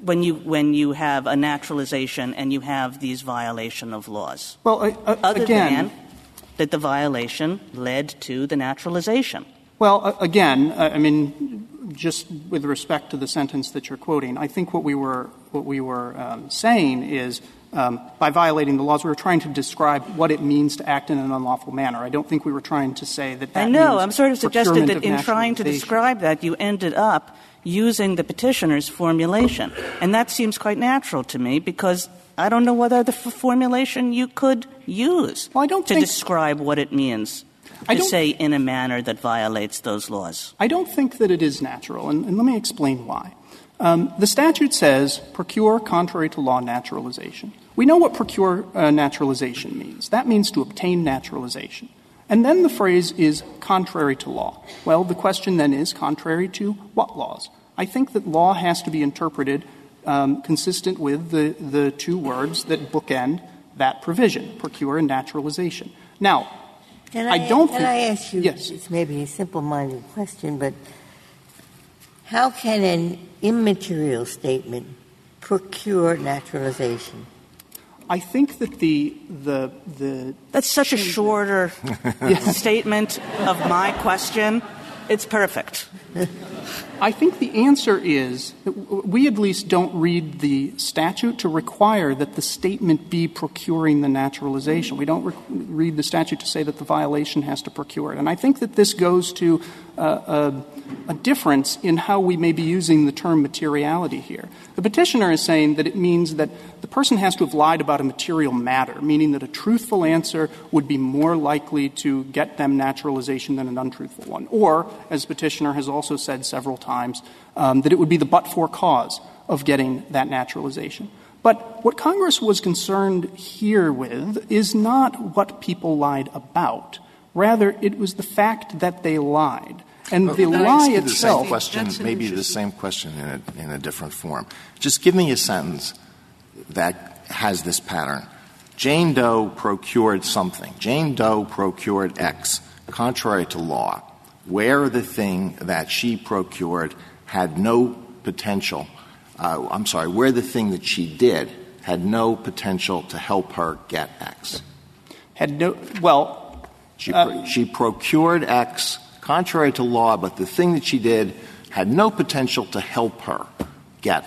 When you when you have a naturalization and you have these violation of laws? Well, I, I, other again. Than that the violation led to the naturalization. Well, again, I mean, just with respect to the sentence that you're quoting, I think what we were what we were um, saying is um, by violating the laws, we were trying to describe what it means to act in an unlawful manner. I don't think we were trying to say that that I know. Means I'm sort of suggesting that in trying to describe that, you ended up using the petitioner's formulation. And that seems quite natural to me because I don't know whether the f- formulation you could use well, I don't to think describe what it means I to say in a manner that violates those laws. I don't think that it is natural, and, and let me explain why. Um, the statute says procure contrary to law naturalization. We know what procure uh, naturalization means. That means to obtain naturalization. And then the phrase is contrary to law. Well, the question then is contrary to what laws? I think that law has to be interpreted Um, consistent with the, the two words that bookend that provision, procure and naturalization. Now, can I, I don't can think... Can I ask you, yes. It's maybe a simple-minded question, but how can an immaterial statement procure naturalization? I think that the... the, the That's such a shorter statement of my question. It's perfect. I think the answer is that we at least don't read the statute to require that the statement be procuring the naturalization. We don't re- read the statute to say that the violation has to procure it. And I think that this goes to uh, a, a difference in how we may be using the term materiality here. The petitioner is saying that it means that the person has to have lied about a material matter, meaning that a truthful answer would be more likely to get them naturalization than an untruthful one. Or, as petitioner has also said several times, Times, um, that it would be the but-for cause of getting that naturalization. But what Congress was concerned here with is not what people lied about. Rather, it was the fact that they lied. And well, the lie itself — the same question, maybe the same question in a, in a different form. Just give me a sentence that has this pattern. Jane Doe procured something. Jane Doe procured X, contrary to law, where the thing that she procured had no potential uh, — I'm sorry, where the thing that she did had no potential to help her get X. Had no — well — She, pro- uh, she procured X contrary to law, but the thing that she did had no potential to help her get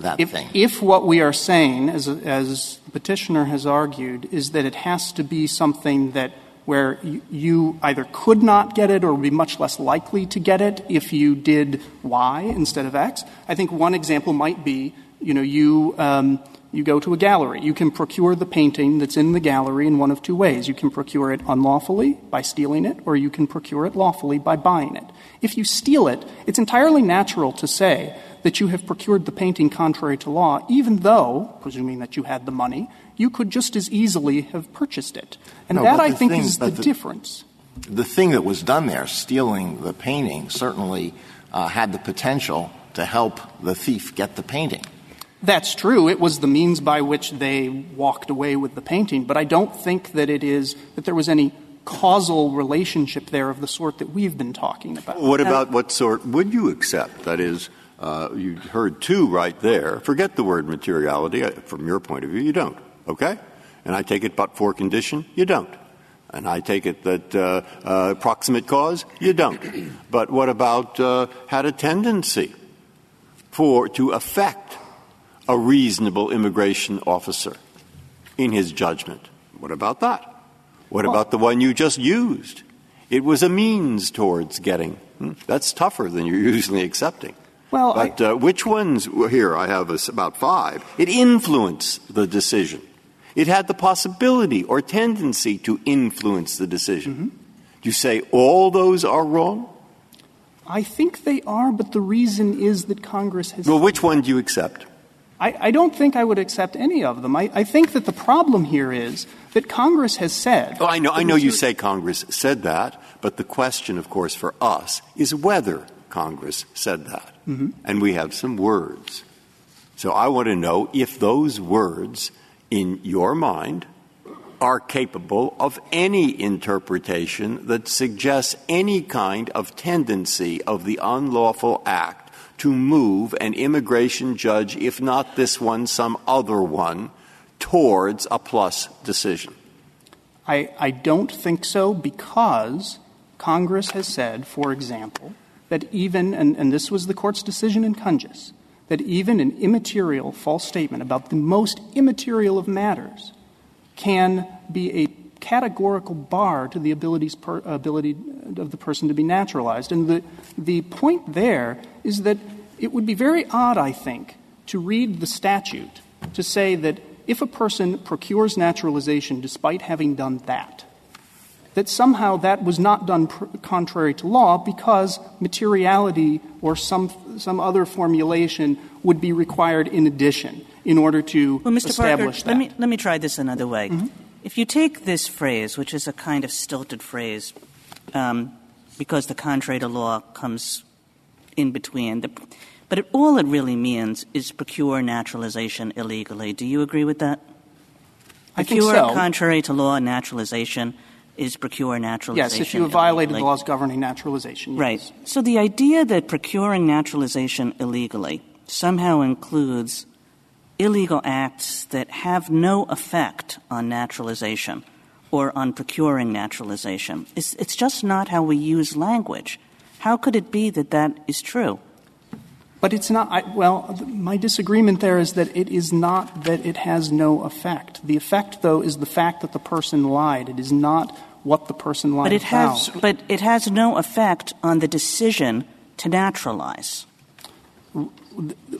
that if, thing. If what we are saying, as, as the petitioner has argued, is that it has to be something that — where you either could not get it or would be much less likely to get it if you did Y instead of X. I think one example might be, you know, you um, you go to a gallery. You can procure the painting that's in the gallery in one of two ways. You can procure it unlawfully by stealing it, or you can procure it lawfully by buying it. If you steal it, it's entirely natural to say that you have procured the painting contrary to law, even though, presuming that you had the money, you could just as easily have purchased it. And no, that, I think, thing, is the, the difference. The thing that was done there, stealing the painting, certainly uh, had the potential to help the thief get the painting. That's true. It was the means by which they walked away with the painting. But I don't think that it is that there was any causal relationship there of the sort that we've been talking about. What about what sort would you accept, that is, Uh, you heard two right there. Forget the word materiality. From your point of view, you don't. Okay? And I take it but for condition, you don't. And I take it that uh, uh, proximate cause, you don't. But what about uh, had a tendency for to affect a reasonable immigration officer in his judgment? What about that? What about the one you just used? It was a means towards getting. Hmm? That's tougher than you're usually accepting. Well, but I, uh, which ones – here, I have a, about five. It influenced the decision. It had the possibility or tendency to influence the decision. Mm-hmm. Do you say all those are wrong? I think they are, but the reason is that Congress has – Well, which one do you accept? I, I don't think I would accept any of them. I, I think that the problem here is that Congress has said – Oh, I know, I know you say Congress said that, but the question, of course, for us is whether Congress said that. Mm-hmm. And we have some words. So I want to know if those words, in your mind, are capable of any interpretation that suggests any kind of tendency of the unlawful act to move an immigration judge, if not this one, some other one, towards a plus decision. I, I don't think so, because Congress has said, for example, that even, and, and this was the Court's decision in Kungys, that even an immaterial false statement about the most immaterial of matters can be a categorical bar to the abilities per, ability of the person to be naturalized. And the, the point there is that it would be very odd, I think, to read the statute to say that if a person procures naturalization despite having done that, that somehow that was not done pr- contrary to law because materiality or some some other formulation would be required in addition in order to well, Mister establish Parker, that. Let me, let me try this another way. Mm-hmm. If you take this phrase, which is a kind of stilted phrase, um, because the contrary to law comes in between, the, but it, all it really means is procure naturalization illegally. Do you agree with that? I procure, think so. Procure contrary to law naturalization is procure naturalization. Yes, if you have violated illegally. The laws governing naturalization. Yes. Right. So the idea that procuring naturalization illegally somehow includes illegal acts that have no effect on naturalization or on procuring naturalization, it's, it's just not how we use language. How could it be that that is true? But it's not I, – well, my disagreement there is that it is not that it has no effect. The effect, though, is the fact that the person lied. It is not what the person lied but it about. Has, but it has no effect on the decision to naturalize.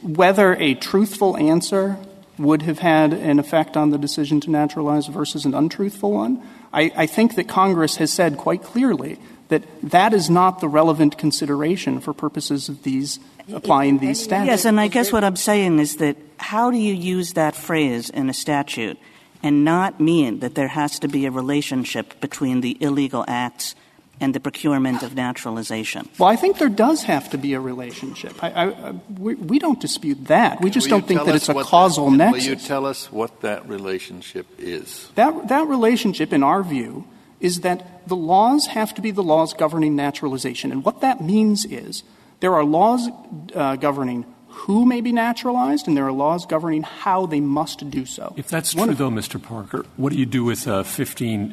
Whether a truthful answer would have had an effect on the decision to naturalize versus an untruthful one, I, I think that Congress has said quite clearly that that is not the relevant consideration for purposes of these applying these statutes. Yes, and I guess what I'm saying is that how do you use that phrase in a statute and not mean that there has to be a relationship between the illegal acts and the procurement of naturalization? Well, I think there does have to be a relationship. I, I, we, we don't dispute that. We just don't think that it's a causal nexus. Will you tell us what that relationship is? That, that relationship, in our view, is that the laws have to be the laws governing naturalization. And what that means is there are laws uh, governing who may be naturalized, and there are laws governing how they must do so. If that's One true, though, Mister Parker, what do you do with uh, fourteen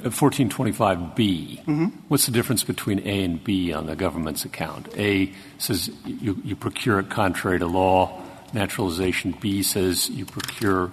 twenty-five B? Mm-hmm. What's the difference between A and B on the government's account? A says you, you procure it contrary to law. Naturalization B says you procure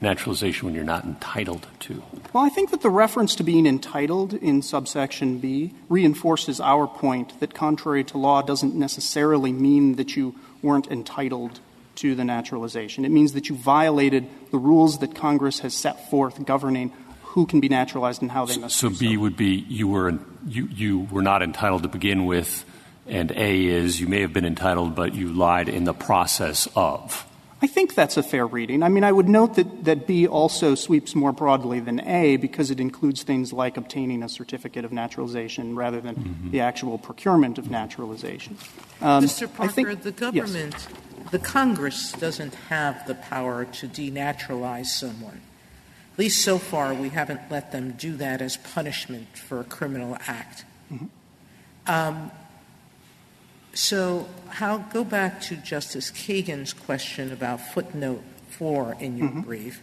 naturalization when you're not entitled to. Well, I think that the reference to being entitled in subsection B reinforces our point that contrary to law doesn't necessarily mean that you weren't entitled to the naturalization. It means that you violated the rules that Congress has set forth governing who can be naturalized and how they so, must so be. So B would be you were you you were not entitled to begin with, and A is you may have been entitled, but you lied in the process of. I think that's a fair reading. I mean, I would note that, that B also sweeps more broadly than A because it includes things like obtaining a certificate of naturalization rather than mm-hmm. the actual procurement of naturalization. Um, Mister Parker, I think, the government, yes. the Congress doesn't have the power to denaturalize someone. At least so far, we haven't let them do that as punishment for a criminal act. Mm-hmm. Um, So how go back to Justice Kagan's question about footnote four in your mm-hmm. brief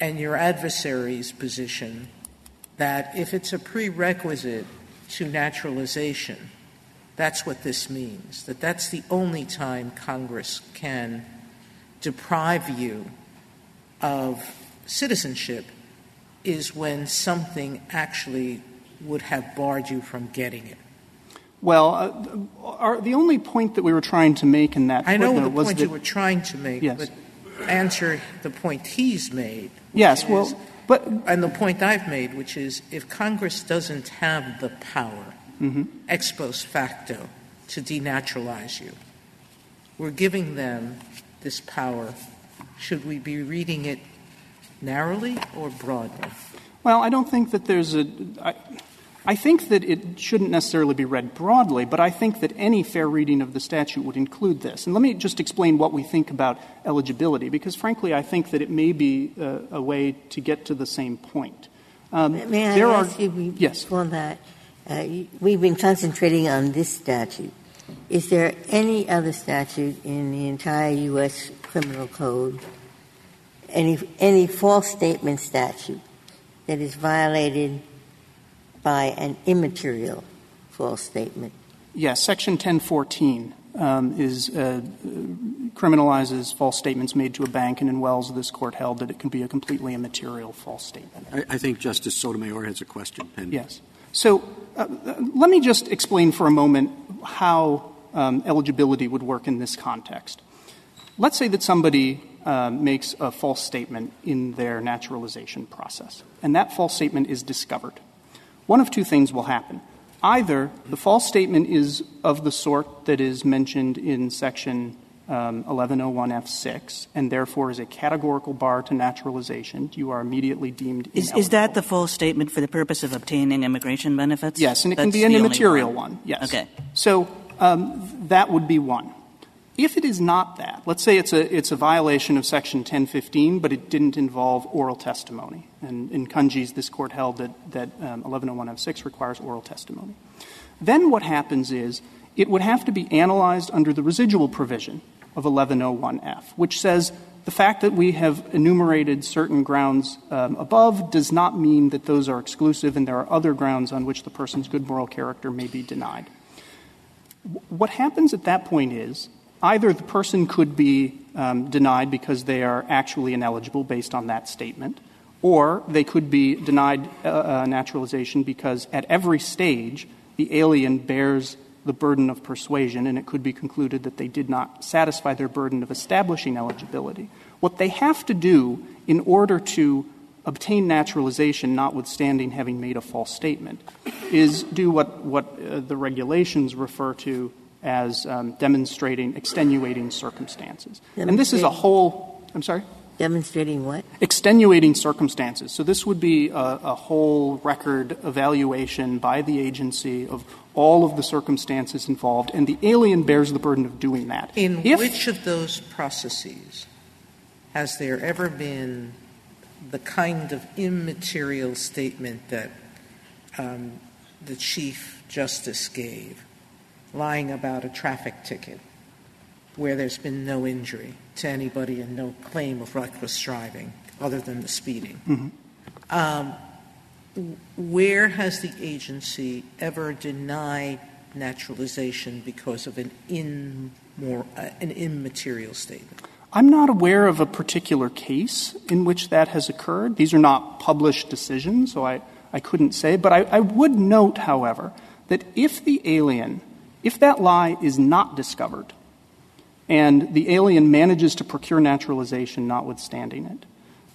and your adversary's position that if it's a prerequisite to naturalization, that's what this means, that that's the only time Congress can deprive you of citizenship is when something actually would have barred you from getting it. Well, uh, our, the only point that we were trying to make in that I know the was point that, you were trying to make, yes. but answer the point he's made. Yes, is, well, but and the point I've made, which is if Congress doesn't have the power mm-hmm. ex post facto to denaturalize you, we're giving them this power. Should we be reading it narrowly or broadly? Well, I don't think that there's a. I, I think that it shouldn't necessarily be read broadly, but I think that any fair reading of the statute would include this. And let me just explain what we think about eligibility, because, frankly, I think that it may be a, a way to get to the same point. Um, may I there ask are, you we, yes. before that? Uh, we've been concentrating on this statute. Is there any other statute in the entire U S criminal code, any any false statement statute that is violated by an immaterial false statement? Yes, Section ten fourteen um, is uh, criminalizes false statements made to a bank, and in Wells, this court held that it can be a completely immaterial false statement. I, I think Justice Sotomayor has a question. And yes. So uh, let me just explain for a moment how um, eligibility would work in this context. Let's say that somebody uh, makes a false statement in their naturalization process, and that false statement is discovered. One of two things will happen. Either the false statement is of the sort that is mentioned in Section um, eleven oh one F six and therefore is a categorical bar to naturalization. You are immediately deemed ineligible. Is, is that the false statement for the purpose of obtaining immigration benefits? Yes, and it That's can be an immaterial one. one. Yes. Okay. So um, that would be one. If it is not that, let's say it's a it's a violation of Section ten fifteen, but it didn't involve oral testimony. And in Kungys, this court held that, that um, eleven oh one F six requires oral testimony. Then what happens is it would have to be analyzed under the residual provision of eleven oh one F, which says the fact that we have enumerated certain grounds um, above does not mean that those are exclusive and there are other grounds on which the person's good moral character may be denied. What happens at that point is either the person could be um, denied because they are actually ineligible based on that statement, or they could be denied uh, uh, naturalization because at every stage the alien bears the burden of persuasion, and it could be concluded that they did not satisfy their burden of establishing eligibility. What they have to do in order to obtain naturalization, notwithstanding having made a false statement, is do what, what uh, the regulations refer to as um, demonstrating extenuating circumstances. Demonstrating. And this is a whole – I'm sorry? Demonstrating what? Extenuating circumstances. So this would be a, a whole record evaluation by the agency of all of the circumstances involved, and the alien bears the burden of doing that. In if, which of those processes has there ever been the kind of immaterial statement that um, the Chief Justice gave, lying about a traffic ticket where there's been no injury to anybody and no claim of reckless driving other than the speeding? Mm-hmm. Um, where has the agency ever denied naturalization because of an, in more, uh, an immaterial statement? I'm not aware of a particular case in which that has occurred. These are not published decisions, so I, I couldn't say. But I, I would note, however, that if the alien, if that lie is not discovered, and the alien manages to procure naturalization notwithstanding it,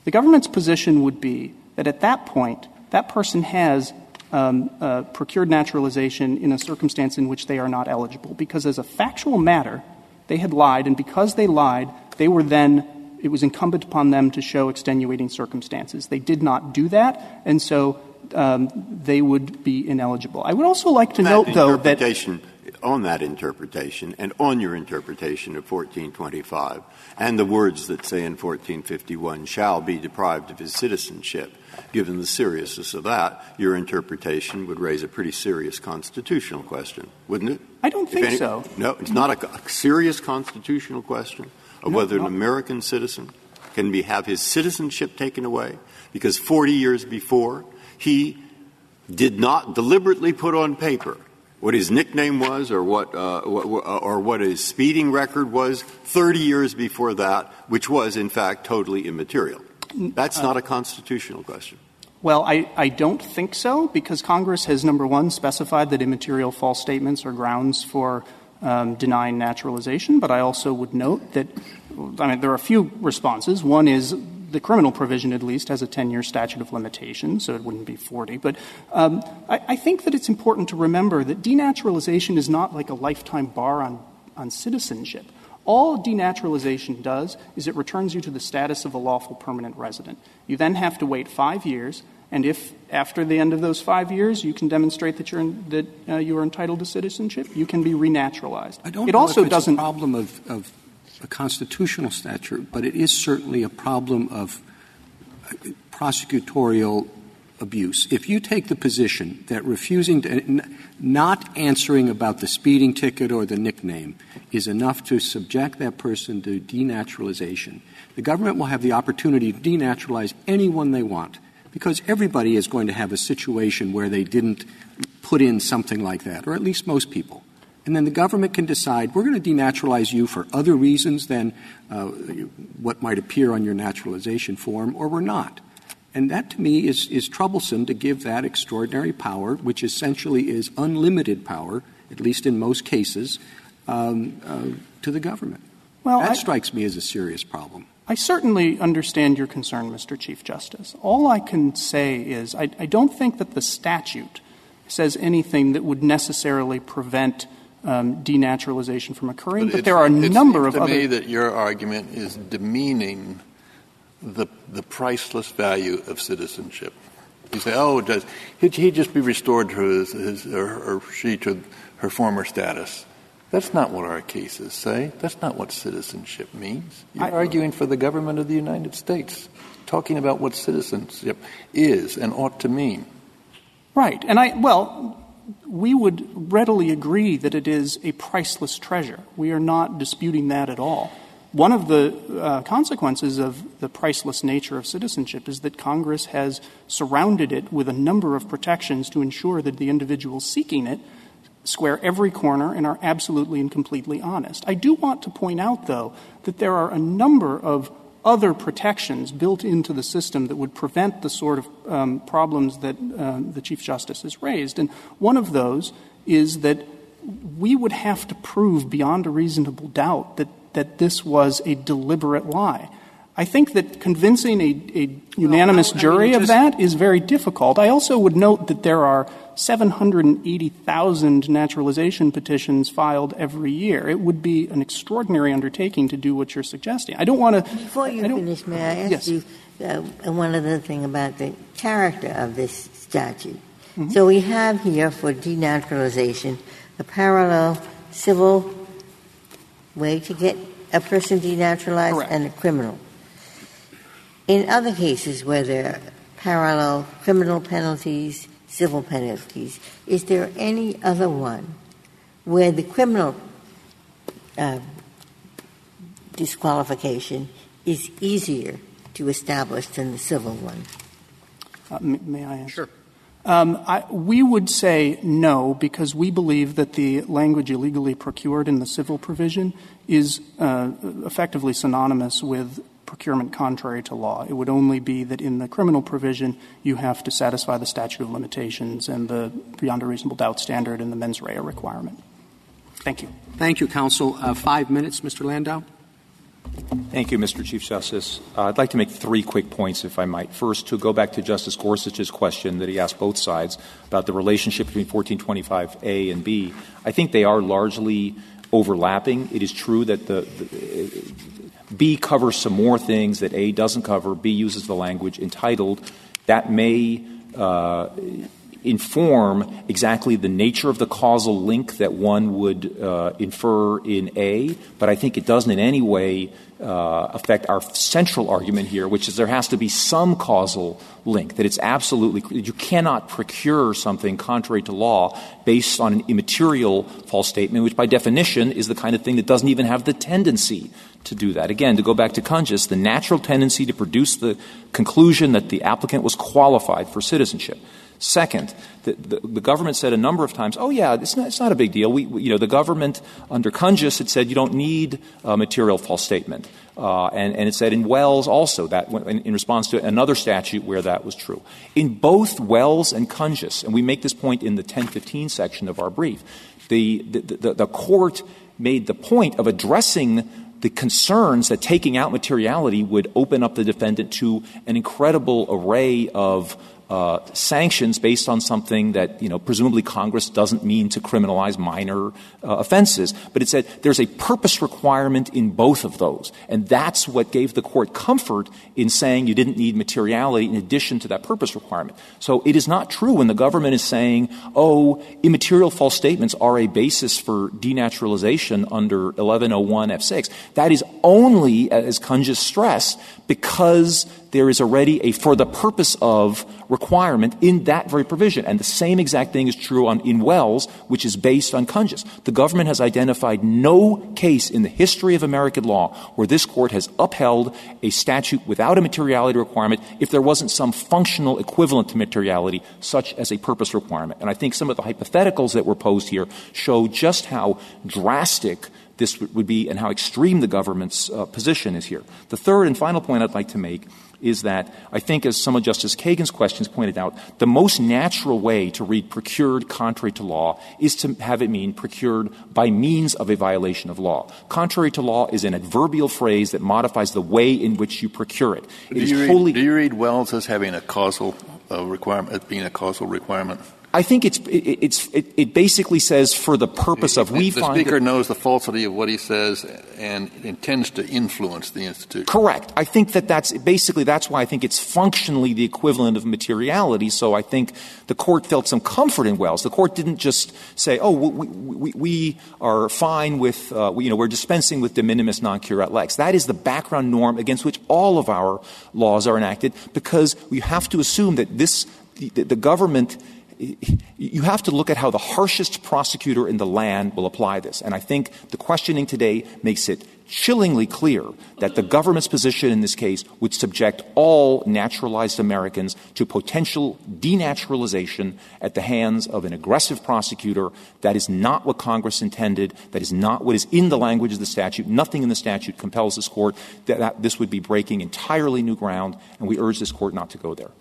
the government's position would be that at that point, that person has um, uh, procured naturalization in a circumstance in which they are not eligible, because as a factual matter, they had lied, and because they lied, they were then – it was incumbent upon them to show extenuating circumstances. They did not do that, and so um, they would be ineligible. I would also like to that note, though, that – on that interpretation and on your interpretation of fourteen twenty-five and the words that say in fourteen fifty-one shall be deprived of his citizenship, given the seriousness of that, your interpretation would raise a pretty serious constitutional question, wouldn't it? I don't think any, so. No, it's not a, a serious constitutional question of no, whether an American citizen can be, have his citizenship taken away because forty years before he did not deliberately put on paper what his nickname was or what uh, or what his speeding record was thirty years before that, which was, in fact, totally immaterial. That's uh, not a constitutional question. Well, I, I don't think so, because Congress has, number one, specified that immaterial false statements are grounds for um, denying naturalization. But I also would note that, I mean, there are a few responses. One is the criminal provision, at least, has a ten-year statute of limitations, so it wouldn't be forty. But um, I, I think that it's important to remember that denaturalization is not like a lifetime bar on, on citizenship. All denaturalization does is it returns you to the status of a lawful permanent resident. You then have to wait five years, and if after the end of those five years you can demonstrate that you're in, that uh, you are entitled to citizenship, you can be renaturalized. I don't it know also if it's doesn't a problem of, of a constitutional statute, but it is certainly a problem of prosecutorial abuse. If you take the position that refusing to – not answering about the speeding ticket or the nickname is enough to subject that person to denaturalization, the government will have the opportunity to denaturalize anyone they want, because everybody is going to have a situation where they didn't put in something like that, or at least most people. And then the government can decide, we're going to denaturalize you for other reasons than uh, what might appear on your naturalization form, or we're not. And that, to me, is, is troublesome to give that extraordinary power, which essentially is unlimited power, at least in most cases, um, uh, to the government. Well, that I, strikes me as a serious problem. I certainly understand your concern, Mister Chief Justice. All I can say is I, I don't think that the statute says anything that would necessarily prevent Um, denaturalization from occurring, but, but there are a number of other. It seems to me that your argument is demeaning the the priceless value of citizenship. You say, oh, does he, he just be restored to his, his or, or she to her former status? That's not what our cases say. That's not what citizenship means. You're I, arguing for the government of the United States, talking about what citizenship is and ought to mean. Right, and I well. We would readily agree that it is a priceless treasure. We are not disputing that at all. One of the uh, consequences of the priceless nature of citizenship is that Congress has surrounded it with a number of protections to ensure that the individual seeking it square every corner and are absolutely and completely honest. I do want to point out, though, that there are a number of other protections built into the system that would prevent the sort of um, problems that uh, the Chief Justice has raised. And one of those is that we would have to prove beyond a reasonable doubt that, that this was a deliberate lie. I think that convincing a, a unanimous well, jury I mean, of that is very difficult. I also would note that there are seven hundred eighty thousand naturalization petitions filed every year. It would be an extraordinary undertaking to do what you're suggesting. I don't want to... Before you I, I finish, may I ask yes. you uh, one other thing about the character of this statute? Mm-hmm. So we have here for denaturalization a parallel civil way to get a person denaturalized Correct. and a criminal. In other cases where there are parallel criminal penalties, civil penalties, is there any other one where the criminal uh, disqualification is easier to establish than the civil one? Uh, may I answer? Sure. Um, I, we would say no, because we believe that the language illegally procured in the civil provision is uh, effectively synonymous with procurement contrary to law. It would only be that in the criminal provision, you have to satisfy the statute of limitations and the beyond a reasonable doubt standard and the mens rea requirement. Thank you. Thank you, counsel. Uh, five minutes, Mister Landau. Thank you, Mister Chief Justice. Uh, I'd like to make three quick points, if I might. First, to go back to Justice Gorsuch's question that he asked both sides about the relationship between fourteen twenty-five A and B. I think they are largely overlapping. It is true that the, the B covers some more things that A doesn't cover. B uses the language entitled. That may uh, inform exactly the nature of the causal link that one would uh, infer in A, but I think it doesn't in any way uh, affect our central argument here, which is there has to be some causal link, that it's absolutely – you cannot procure something contrary to law based on an immaterial false statement, which by definition is the kind of thing that doesn't even have the tendency to do that. Again, to go back to Kungys, the natural tendency to produce the conclusion that the applicant was qualified for citizenship. Second, the, the, the government said a number of times, oh, yeah, it's not, it's not a big deal. We, we, you know, the government under Kungys had said you don't need a material false statement. Uh, and, and it said in Wells also that in, in response to another statute where that was true. In both Wells and Kungys, and we make this point in the ten fifteen section of our brief, the, the, the, the court made the point of addressing the concerns that taking out materiality would open up the defendant to an incredible array of Uh, sanctions based on something that, you know, presumably Congress doesn't mean to criminalize minor uh, offenses. But it said there's a purpose requirement in both of those. And that's what gave the court comfort in saying you didn't need materiality in addition to that purpose requirement. So it is not true when the government is saying, oh, immaterial false statements are a basis for denaturalization under eleven oh one F six. That is only, as Kungys stressed, because there is already a for the purpose of requirement in that very provision. And the same exact thing is true on, in Wells, which is based on Kungys. The government has identified no case in the history of American law where this court has upheld a statute without a materiality requirement if there wasn't some functional equivalent to materiality, such as a purpose requirement. And I think some of the hypotheticals that were posed here show just how drastic this would be and how extreme the government's uh, position is here. The third and final point I'd like to make is that I think, as some of Justice Kagan's questions pointed out, the most natural way to read procured contrary to law is to have it mean procured by means of a violation of law. Contrary to law is an adverbial phrase that modifies the way in which you procure it. It do, is you wholly read, do you read Wells as having a causal uh, requirement, as being a causal requirement? I think it's it, it's it, it basically says for the purpose of we find the speaker that, knows the falsity of what he says and intends to influence the institution. Correct. I think that that's basically that's why I think it's functionally the equivalent of materiality. So I think the court felt some comfort in Wells. The court didn't just say, oh, we we, we are fine with uh, we, you know we're dispensing with de minimis non curat lex. That is the background norm against which all of our laws are enacted, because we have to assume that this the, the government. You have to look at how the harshest prosecutor in the land will apply this. And I think the questioning today makes it chillingly clear that the government's position in this case would subject all naturalized Americans to potential denaturalization at the hands of an aggressive prosecutor. That is not what Congress intended. That is not what is in the language of the statute. Nothing in the statute compels this Court. That, that this would be breaking entirely new ground, and we urge this Court not to go there.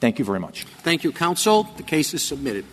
Thank you very much. Thank you, counsel. The case is submitted.